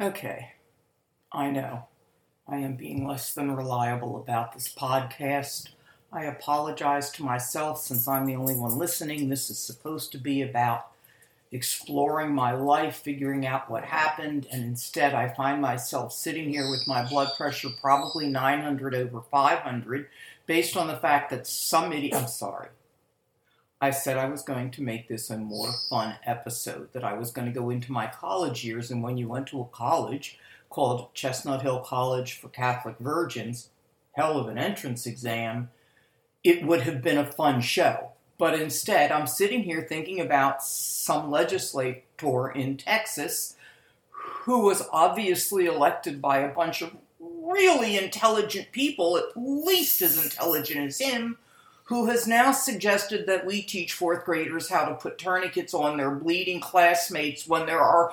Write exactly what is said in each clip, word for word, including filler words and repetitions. Okay, I know. I am being less than reliable about this podcast. I apologize to myself since I'm the only one listening. This is supposed to be about exploring my life, figuring out what happened, and instead I find myself sitting here with my blood pressure probably nine hundred over five hundred, based on the fact that some idiot... I'm sorry. I said I was going to make this a more fun episode, that I was going to go into my college years, and when you went to a college called Chestnut Hill College for Catholic Virgins, hell of an entrance exam, it would have been a fun show. But instead, I'm sitting here thinking about some legislator in Texas who was obviously elected by a bunch of really intelligent people, at least as intelligent as him, who has now suggested that we teach fourth graders how to put tourniquets on their bleeding classmates when there are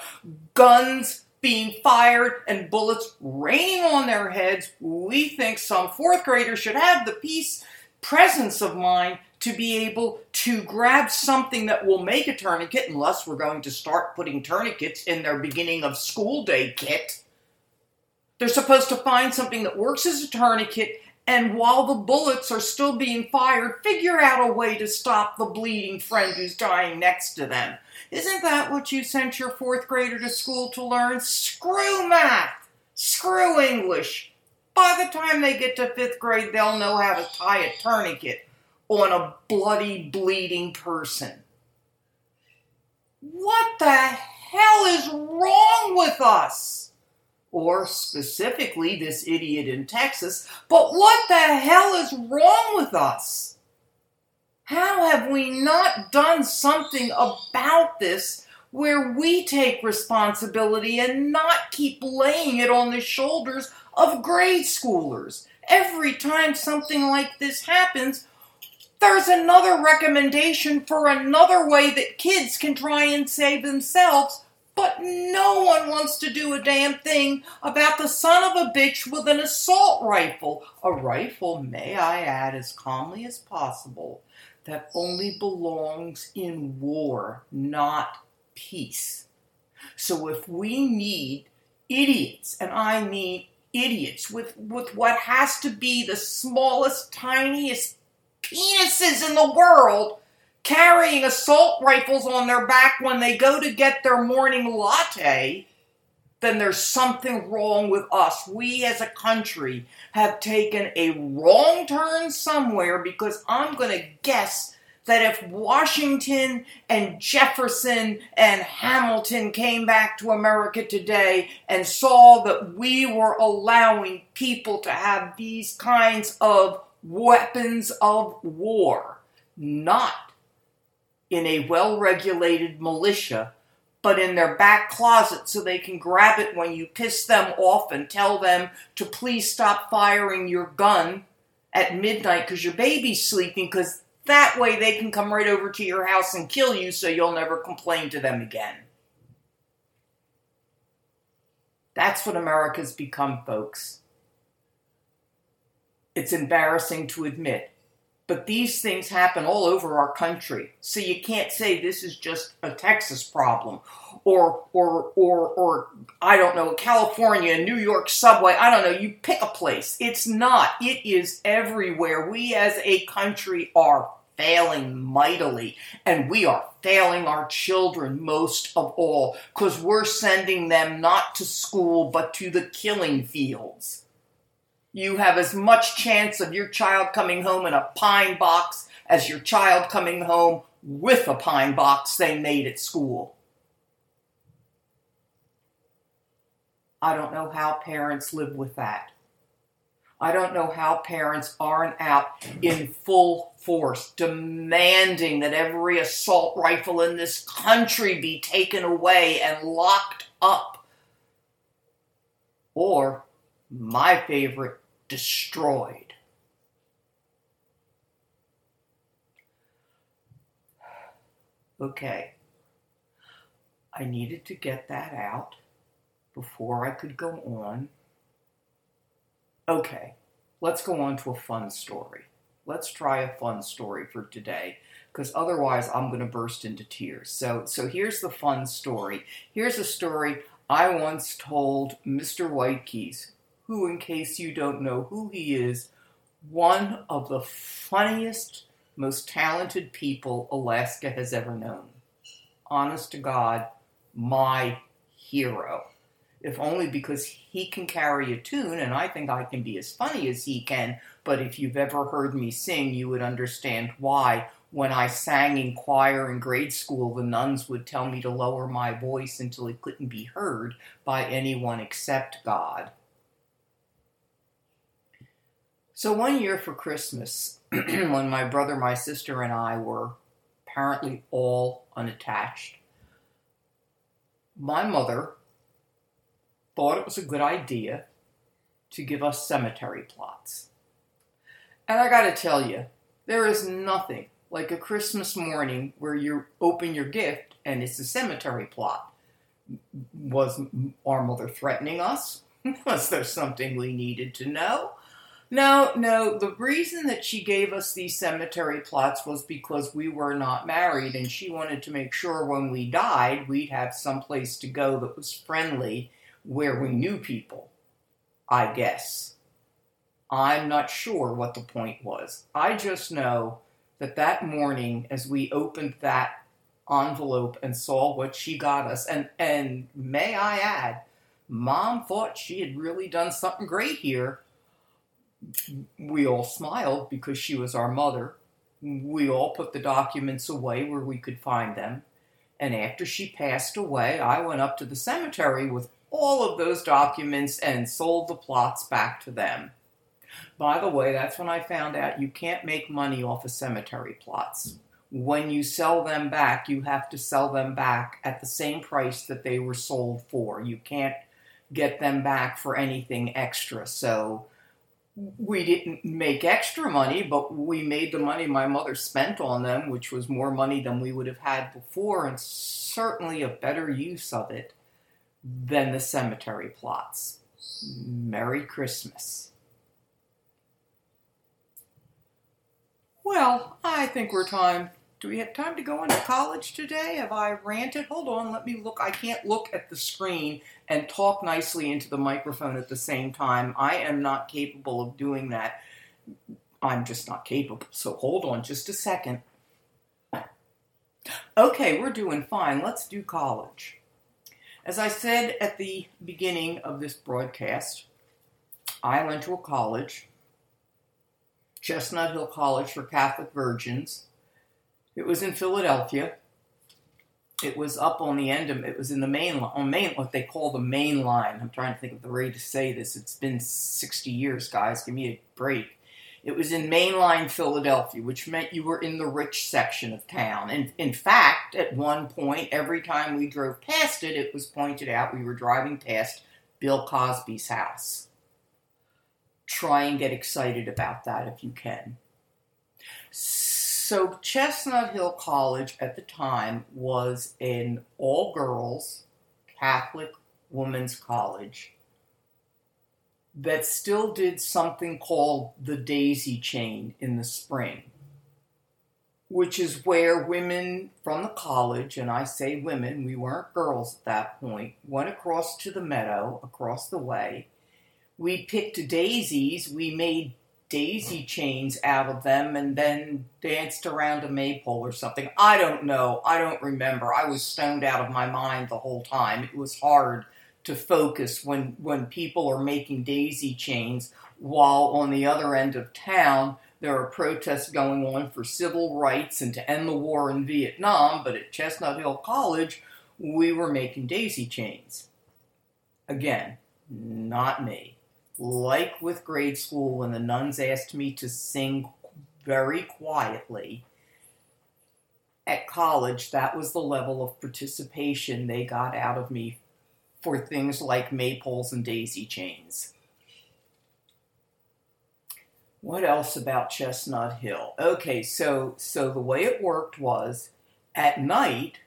guns being fired and bullets raining on their heads. We think some fourth grader should have the peace, presence of mind to be able to grab something that will make a tourniquet, unless we're going to start putting tourniquets in their beginning of school day kit. They're supposed to find something that works as a tourniquet, and while the bullets are still being fired, figure out a way to stop the bleeding friend who's dying next to them. Isn't that what you sent your fourth grader to school to learn? Screw math! Screw English! By the time they get to fifth grade, they'll know how to tie a tourniquet on a bloody, bleeding person. What the hell is wrong with us? Or specifically, this idiot in Texas, but what the hell is wrong with us? How have we not done something about this where we take responsibility and not keep laying it on the shoulders of grade schoolers? Every time something like this happens, there's another recommendation for another way that kids can try and save themselves, but no one wants to do a damn thing about the son of a bitch with an assault rifle. A rifle, may I add, as calmly as possible, that only belongs in war, not peace. So if we need idiots, and I mean idiots, with, with what has to be the smallest, tiniest penises in the world carrying assault rifles on their back when they go to get their morning latte, then there's something wrong with us. We as a country have taken a wrong turn somewhere, because I'm going to guess that if Washington and Jefferson and Hamilton came back to America today and saw that we were allowing people to have these kinds of weapons of war, not in a well-regulated militia, but in their back closet so they can grab it when you piss them off and tell them to please stop firing your gun at midnight because your baby's sleeping, because that way they can come right over to your house and kill you so you'll never complain to them again. That's what America's become, folks. It's embarrassing to admit, but these things happen all over our country. So you can't say this is just a Texas problem or, or, or, or, I don't know, California, New York subway. I don't know. You pick a place. It's not. It is everywhere. We as a country are failing mightily, and we are failing our children most of all, because we're sending them not to school, but to the killing fields. You have as much chance of your child coming home in a pine box as your child coming home with a pine box they made at school. I don't know how parents live with that. I don't know how parents aren't out in full force demanding that every assault rifle in this country be taken away and locked up. Or, my favorite, destroyed. Okay. I needed to get that out before I could go on. Okay, let's go on to a fun story. Let's try a fun story for today, because otherwise I'm going to burst into tears. So, so here's the fun story. Here's a story I once told Mister Whitekeys, who, in case you don't know who he is, one of the funniest, most talented people Alaska has ever known. Honest to God, my hero. If only because he can carry a tune, and I think I can be as funny as he can, but if you've ever heard me sing, you would understand why. When I sang in choir in grade school, the nuns would tell me to lower my voice until it couldn't be heard by anyone except God. So one year for Christmas, when my brother, my sister, and I were apparently all unattached, my mother thought it was a good idea to give us cemetery plots. And I gotta tell you, there is nothing like a Christmas morning where you open your gift and it's a cemetery plot. Was our mother threatening us? Was there something we needed to know? No, no, the reason that she gave us these cemetery plots was because we were not married, and she wanted to make sure when we died, we'd have some place to go that was friendly where we knew people, I guess. I'm not sure what the point was. I just know that that morning, as we opened that envelope and saw what she got us, and, and may I add, Mom thought she had really done something great here. We all smiled because she was our mother. We all put the documents away where we could find them. And after she passed away, I went up to the cemetery with all of those documents and sold the plots back to them. By the way, that's when I found out you can't make money off of cemetery plots. When you sell them back, you have to sell them back at the same price that they were sold for. You can't get them back for anything extra. So we didn't make extra money, but we made the money my mother spent on them, which was more money than we would have had before, and certainly a better use of it than the cemetery plots. Merry Christmas. Well, I think we're time. Do we have time to go into college today? Have I ranted? Hold on, let me look. I can't look at the screen and talk nicely into the microphone at the same time. I am not capable of doing that. I'm just not capable. So hold on just a second. Okay, we're doing fine. Let's do college. As I said at the beginning of this broadcast, I went to a college, Chestnut Hill College for Catholic Virgins. It was in Philadelphia. It was up on the end of, it was in the main, on main, what they call the main line. I'm trying to think of the way to say this. It's been sixty years, guys. Give me a break. It was in mainline Philadelphia, which meant you were in the rich section of town. And in fact, at one point, every time we drove past it, it was pointed out we were driving past Bill Cosby's house. Try and get excited about that if you can. So Chestnut Hill College at the time was an all-girls Catholic women's college that still did something called the daisy chain in the spring, which is where women from the college, and I say women, we weren't girls at that point, went across to the meadow, across the way. We picked daisies, we made daisy chains out of them, and then danced around a maypole or something. I don't know. I don't remember. I was stoned out of my mind the whole time. It was hard to focus when, when people are making daisy chains, while on the other end of town, there are protests going on for civil rights and to end the war in Vietnam. But at Chestnut Hill College, we were making daisy chains. Again, not me. Like with grade school, when the nuns asked me to sing very quietly, at college, that was the level of participation they got out of me for things like maypoles and daisy chains. What else about Chestnut Hill? Okay, so so the way it worked was, at night,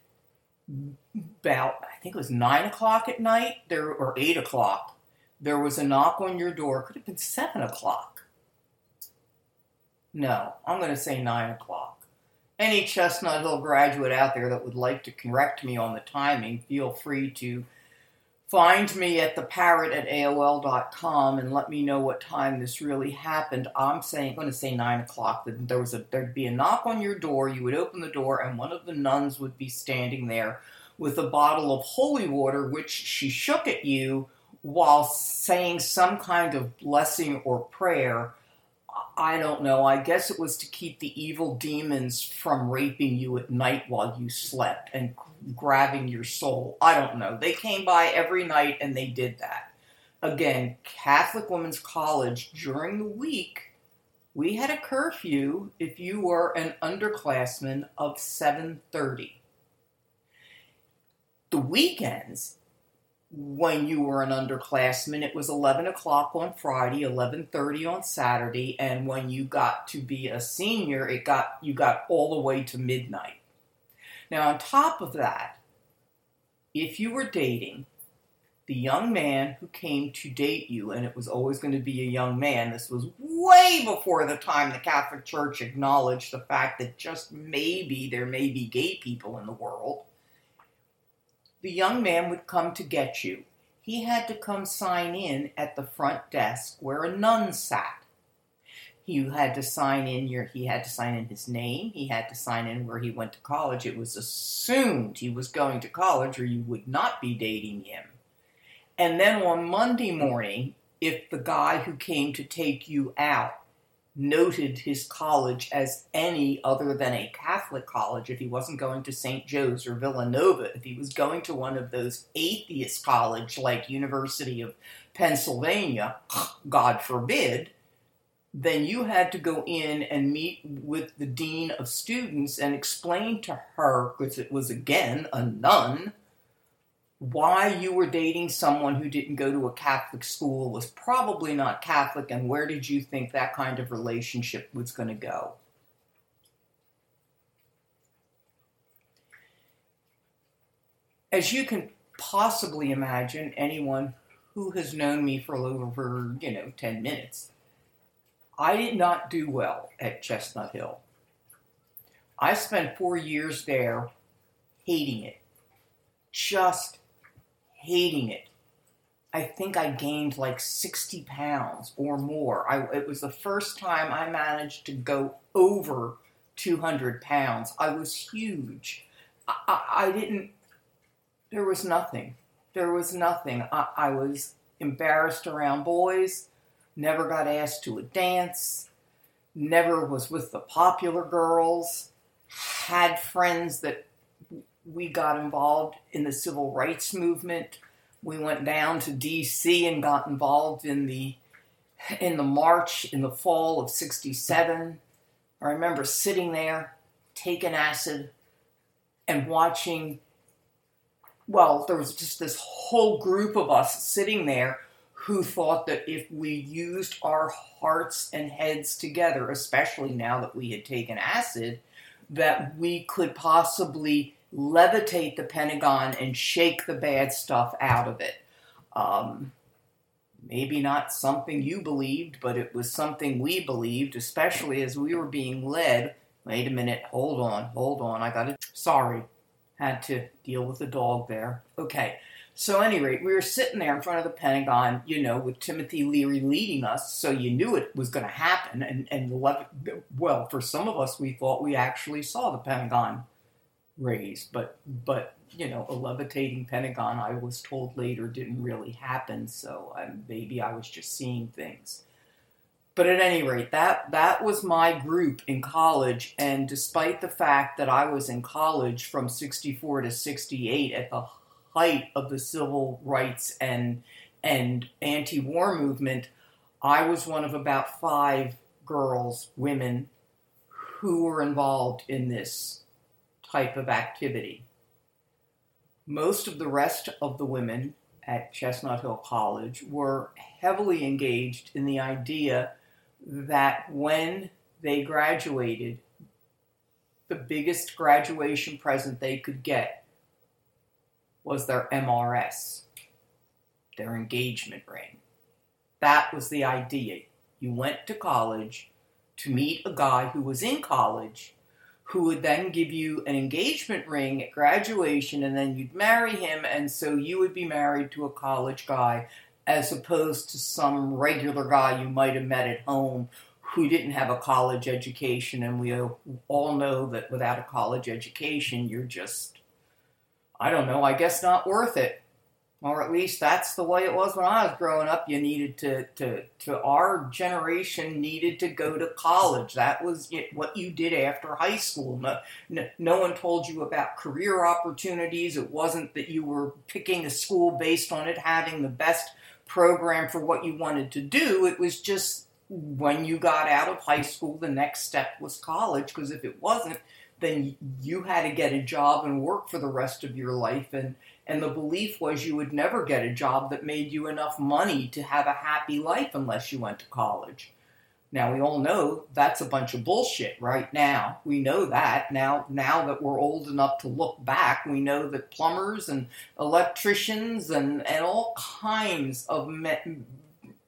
about, I think it was nine o'clock at night, there or eight o'clock, there was a knock on your door. Could have been seven o'clock. No, I'm going to say nine o'clock. Any Chestnut Hill graduate out there that would like to correct me on the timing, feel free to Find me at the parrot at A O L dot com and let me know what time this really happened. I'm saying, I'm going to say nine o'clock. There was a, there'd be a knock on your door. You would open the door, and one of the nuns would be standing there with a bottle of holy water, which she shook at you while saying some kind of blessing or prayer. I don't know. I guess it was to keep the evil demons from raping you at night while you slept and grabbing your soul. I don't know. They came by every night and they did that. Again, Catholic Women's College, during the week, we had a curfew if you were an underclassman of seven thirty. The weekends, when you were an underclassman, it was eleven o'clock on Friday, eleven thirty on Saturday, and when you got to be a senior, it got you got all the way to midnight. Now, on top of that, if you were dating, the young man who came to date you, and it was always going to be a young man, this was way before the time the Catholic Church acknowledged the fact that just maybe there may be gay people in the world, the young man would come to get you. He had to come sign in at the front desk where a nun sat. You had to sign in your, he had to sign in his name. He had to sign in where he went to college. It was assumed he was going to college or you would not be dating him. And then on Monday morning, if the guy who came to take you out noted his college as any other than a Catholic college, if he wasn't going to Saint Joe's or Villanova, if he was going to one of those atheist colleges like University of Pennsylvania, God forbid, then you had to go in and meet with the dean of students and explain to her, because it was, again, a nun, why you were dating someone who didn't go to a Catholic school, was probably not Catholic, and where did you think that kind of relationship was going to go? As you can possibly imagine, anyone who has known me for over, you know, ten minutes... I did not do well at Chestnut Hill. I spent four years there hating it. Just hating it. I think I gained like sixty pounds or more. I, it was the first time I managed to go over two hundred pounds. I was huge. I, I, I didn't... There was nothing. There was nothing. I, I was embarrassed around boys. Never got asked to a dance, never was with the popular girls, had friends that we got involved in the civil rights movement. We went down to D C and got involved in the in the march in the fall of sixty-seven. I remember sitting there, taking acid, and watching, well, there was just this whole group of us sitting there who thought that if we used our hearts and heads together, especially now that we had taken acid, that we could possibly levitate the Pentagon and shake the bad stuff out of it. Um, maybe not something you believed, but it was something we believed, especially as we were being led. Wait a minute, hold on, hold on, I got it. Sorry, had to deal with the dog there. Okay. So at any rate, we were sitting there in front of the Pentagon, you know, with Timothy Leary leading us, so you knew it was going to happen. And, and well, for some of us, we thought we actually saw the Pentagon raise. But, but you know, a levitating Pentagon, I was told later, didn't really happen, so um, maybe I was just seeing things. But at any rate, that, that was my group in college, and despite the fact that I was in college from sixty-four to sixty-eight at the height of the civil rights and and anti-war movement, I was one of about five girls, women, who were involved in this type of activity. Most of the rest of the women at Chestnut Hill College were heavily engaged in the idea that when they graduated, the biggest graduation present they could get was their M R S, their engagement ring. That was the idea. You went to college to meet a guy who was in college who would then give you an engagement ring at graduation, and then you'd marry him, and so you would be married to a college guy as opposed to some regular guy you might have met at home who didn't have a college education. And we all know that without a college education, you're just, I don't know, I guess not worth it. Or at least that's the way it was when I was growing up. You needed to, to, to our generation needed to go to college. That was it, what you did after high school. No, no, no one told you about career opportunities. It wasn't that you were picking a school based on it having the best program for what you wanted to do. It was just when you got out of high school, the next step was college, because if it wasn't, then you had to get a job and work for the rest of your life. And And the belief was you would never get a job that made you enough money to have a happy life unless you went to college. Now, we all know that's a bunch of bullshit right now. We know that. Now, now that we're old enough to look back, we know that plumbers and electricians and, and all kinds of me-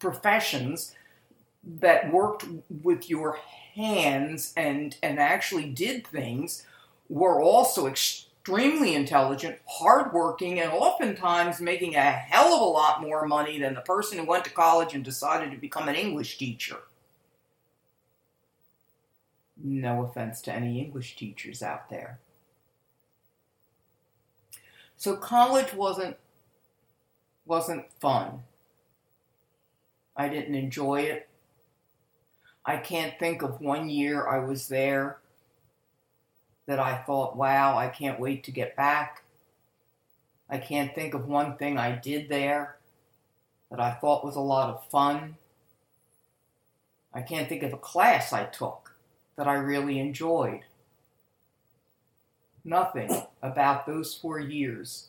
professions that worked with your hands and, and actually did things were also extremely, extremely intelligent, hardworking, and oftentimes making a hell of a lot more money than the person who went to college and decided to become an English teacher. No offense to any English teachers out there. So college wasn't wasn't fun. I didn't enjoy it. I can't think of one year I was there that I thought, wow, I can't wait to get back. I can't think of one thing I did there that I thought was a lot of fun. I can't think of a class I took that I really enjoyed. Nothing about those four years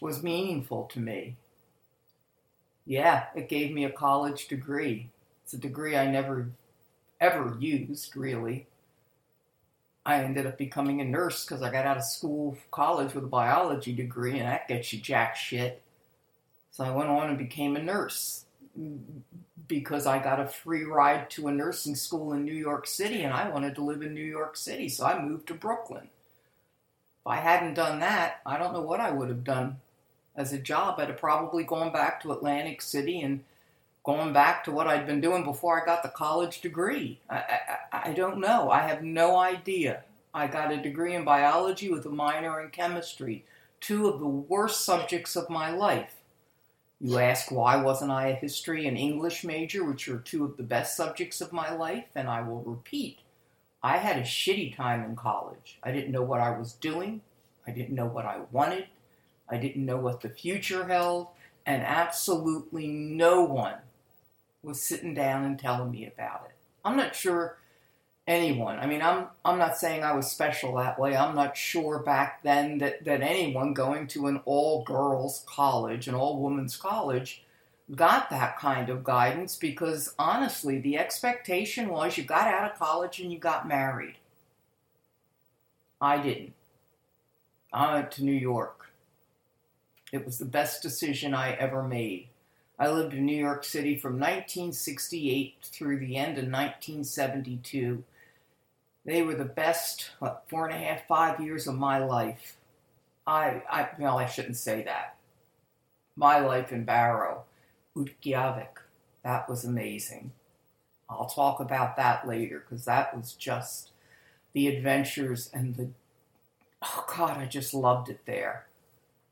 was meaningful to me. Yeah, it gave me a college degree. It's a degree I never, ever used, really. I ended up becoming a nurse because I got out of school, college with a biology degree, and that gets you jack shit. So I went on and became a nurse because I got a free ride to a nursing school in New York City, and I wanted to live in New York City, so I moved to Brooklyn. If I hadn't done that, I don't know what I would have done as a job. I'd have probably gone back to Atlantic City and going back to what I'd been doing before I got the college degree. I, I, I don't know. I have no idea. I got a degree in biology with a minor in chemistry, two of the worst subjects of my life. You ask why wasn't I a history and English major, which are two of the best subjects of my life, and I will repeat, I had a shitty time in college. I didn't know what I was doing. I didn't know what I wanted. I didn't know what the future held, and absolutely no one was sitting down and telling me about it. I'm not sure anyone, I mean, I'm I'm not saying I was special that way. I'm not sure back then that, that anyone going to an all-girls college, an all-women's college, got that kind of guidance, because honestly, the expectation was you got out of college and you got married. I didn't. I went to New York. It was the best decision I ever made. I lived in New York City from nineteen sixty-eight through the end of nineteen seventy-two. They were the best, what, four and a half, five years of my life. I, I well, I shouldn't say that. My life in Barrow, Utqiagvik, that was amazing. I'll talk about that later, because that was just the adventures and the, oh God, I just loved it there.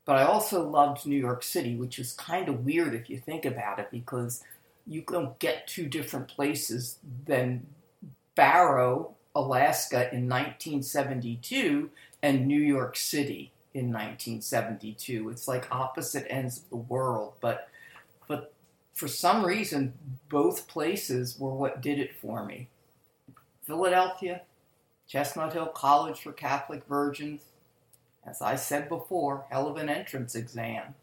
But I also loved New York City, which is kind of weird if you think about it, because you don't get two different places than Barrow, Alaska in nineteen seventy-two and New York City in nineteen seventy-two. It's like opposite ends of the world. But, but for some reason, both places were what did it for me. Philadelphia, Chestnut Hill College for Catholic Virgins. As I said before, hell of an entrance exam.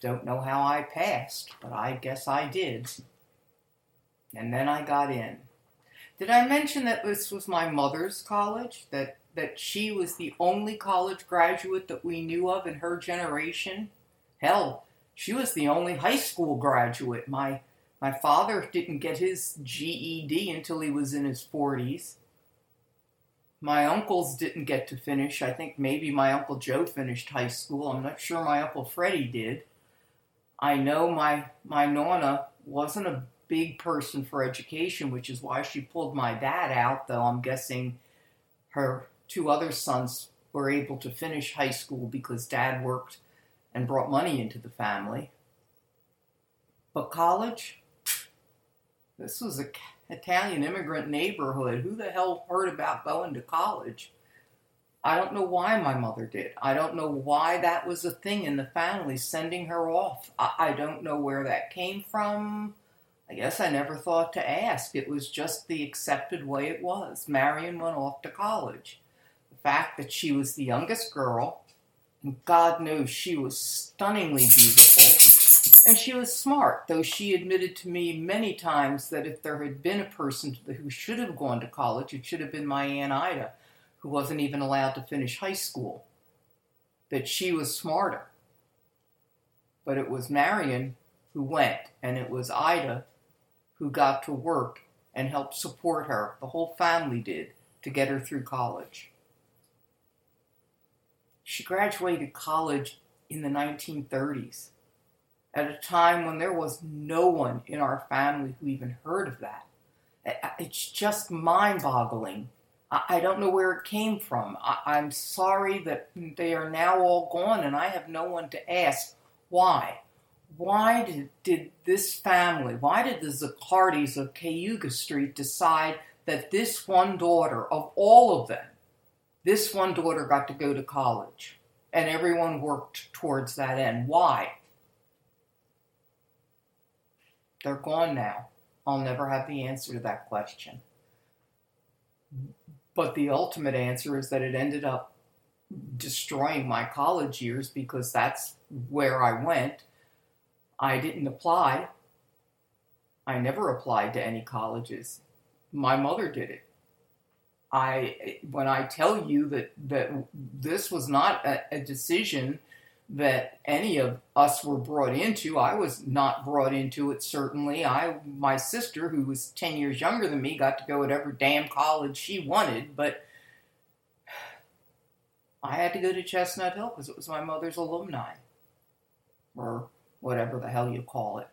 Don't know how I passed, but I guess I did. And then I got in. Did I mention that this was my mother's college? That, that she was the only college graduate that we knew of in her generation? Hell, she was the only high school graduate. My, my father didn't get his G E D until he was in his forties. My uncles didn't get to finish. I think maybe my Uncle Joe finished high school. I'm not sure my Uncle Freddie did. I know my, my Nonna wasn't a big person for education, which is why she pulled my dad out, though I'm guessing her two other sons were able to finish high school because Dad worked and brought money into the family. But college? This was an Italian immigrant neighborhood. Who the hell heard about going to college? I don't know why my mother did. I don't know why that was a thing in the family, sending her off. I, I don't know where that came from. I guess I never thought to ask. It was just the accepted way it was. Marion went off to college. The fact that she was the youngest girl, and God knows she was stunningly beautiful, and she was smart, though she admitted to me many times that if there had been a person who should have gone to college, it should have been my Aunt Ida, who wasn't even allowed to finish high school, that she was smarter. But it was Marion who went, and it was Ida who got to work and helped support her, the whole family did, to get her through college. She graduated college in the nineteen thirties, at a time when there was no one in our family who even heard of that. It's just mind-boggling. I don't know where it came from. I'm sorry that they are now all gone, and I have no one to ask why. Why did, did this family, why did the Zuccardis of Cayuga Street decide that this one daughter, of all of them, this one daughter got to go to college, and everyone worked towards that end? Why? They're gone now. I'll never have the answer to that question. But the ultimate answer is that it ended up destroying my college years because that's where I went. I didn't apply. I never applied to any colleges. My mother did it. I, when I tell you that, that this was not a, a decision that any of us were brought into, I was not brought into it, certainly. I, my sister, who was ten years younger than me, got to go at every damn college she wanted, but I had to go to Chestnut Hill because it was my mother's alumni, or whatever the hell you call it.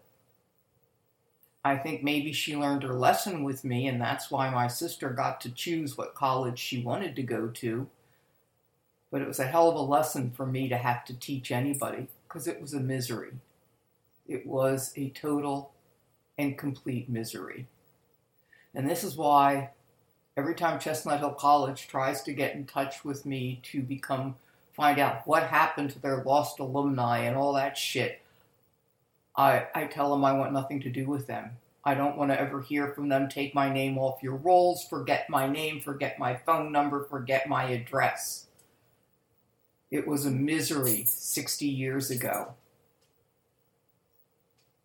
I think maybe she learned her lesson with me, and that's why my sister got to choose what college she wanted to go to. But it was a hell of a lesson for me to have to teach anybody, because it was a misery. It was a total and complete misery. And this is why every time Chestnut Hill College tries to get in touch with me to become, find out what happened to their lost alumni and all that shit, I, I tell them I want nothing to do with them. I don't want to ever hear from them. Take my name off your rolls. Forget my name. Forget my phone number. Forget my address. It was a misery sixty years ago.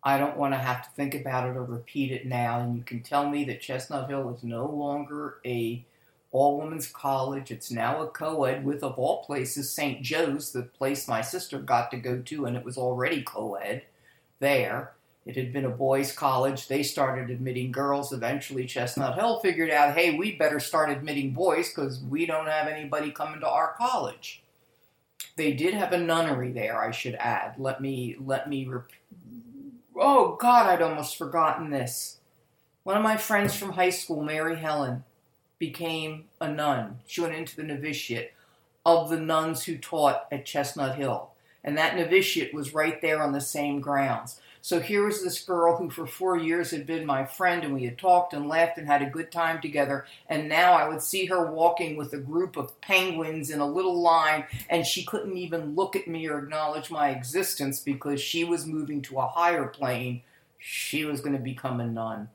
I don't want to have to think about it or repeat it now. And you can tell me that Chestnut Hill is no longer a all-women's college. It's now a co-ed with, of all places, Saint Joe's, the place my sister got to go to, and it was already co-ed. There, it had been a boys' college. They started admitting girls. Eventually, Chestnut Hill figured out, hey, we better start admitting boys because we don't have anybody coming to our college. They did have a nunnery there, I should add. Let me, let me, rep- oh God, I'd almost forgotten this. One of my friends from high school, Mary Helen, became a nun. She went into the novitiate of the nuns who taught at Chestnut Hill. And that novitiate was right there on the same grounds. So here was this girl who for four years had been my friend, and we had talked and laughed and had a good time together. And now I would see her walking with a group of penguins in a little line, and she couldn't even look at me or acknowledge my existence because she was moving to a higher plane. She was going to become a nun.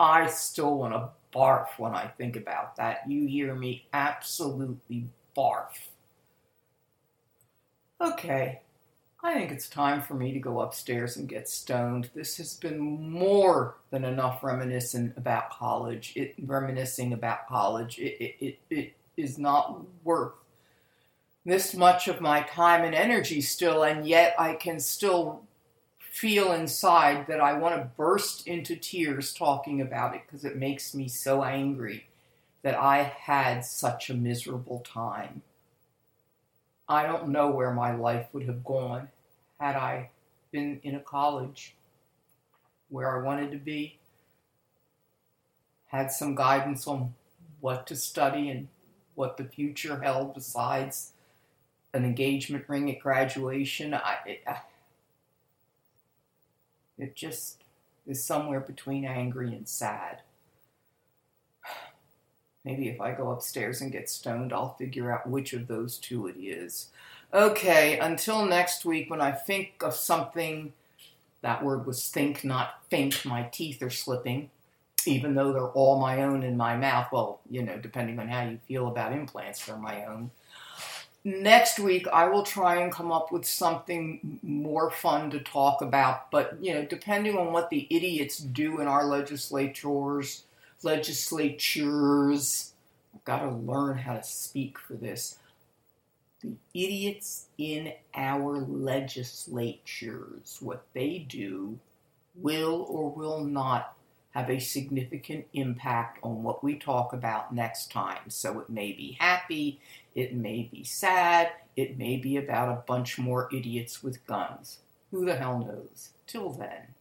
I still want to barf when I think about that. You hear me absolutely barf. Okay, I think it's time for me to go upstairs and get stoned. This has been more than enough reminiscing about college. It reminiscing about college. It it, it it is not worth this much of my time and energy still, and yet I can still feel inside that I want to burst into tears talking about it because it makes me so angry that I had such a miserable time. I don't know where my life would have gone had I been in a college where I wanted to be, had some guidance on what to study and what the future held besides an engagement ring at graduation. I, it, I, it just is somewhere between angry and sad. Maybe if I go upstairs and get stoned, I'll figure out which of those two it is. Okay, until next week when I think of something, that word was think, not faint. My teeth are slipping, even though they're all my own in my mouth. Well, you know, depending on how you feel about implants, they're my own. Next week, I will try and come up with something more fun to talk about. But, you know, depending on what the idiots do in our legislatures, legislatures, I've got to learn how to speak for this. The idiots in our legislatures, what they do will or will not have a significant impact on what we talk about next time. So it may be happy, it may be sad, it may be about a bunch more idiots with guns. Who the hell knows? Till then.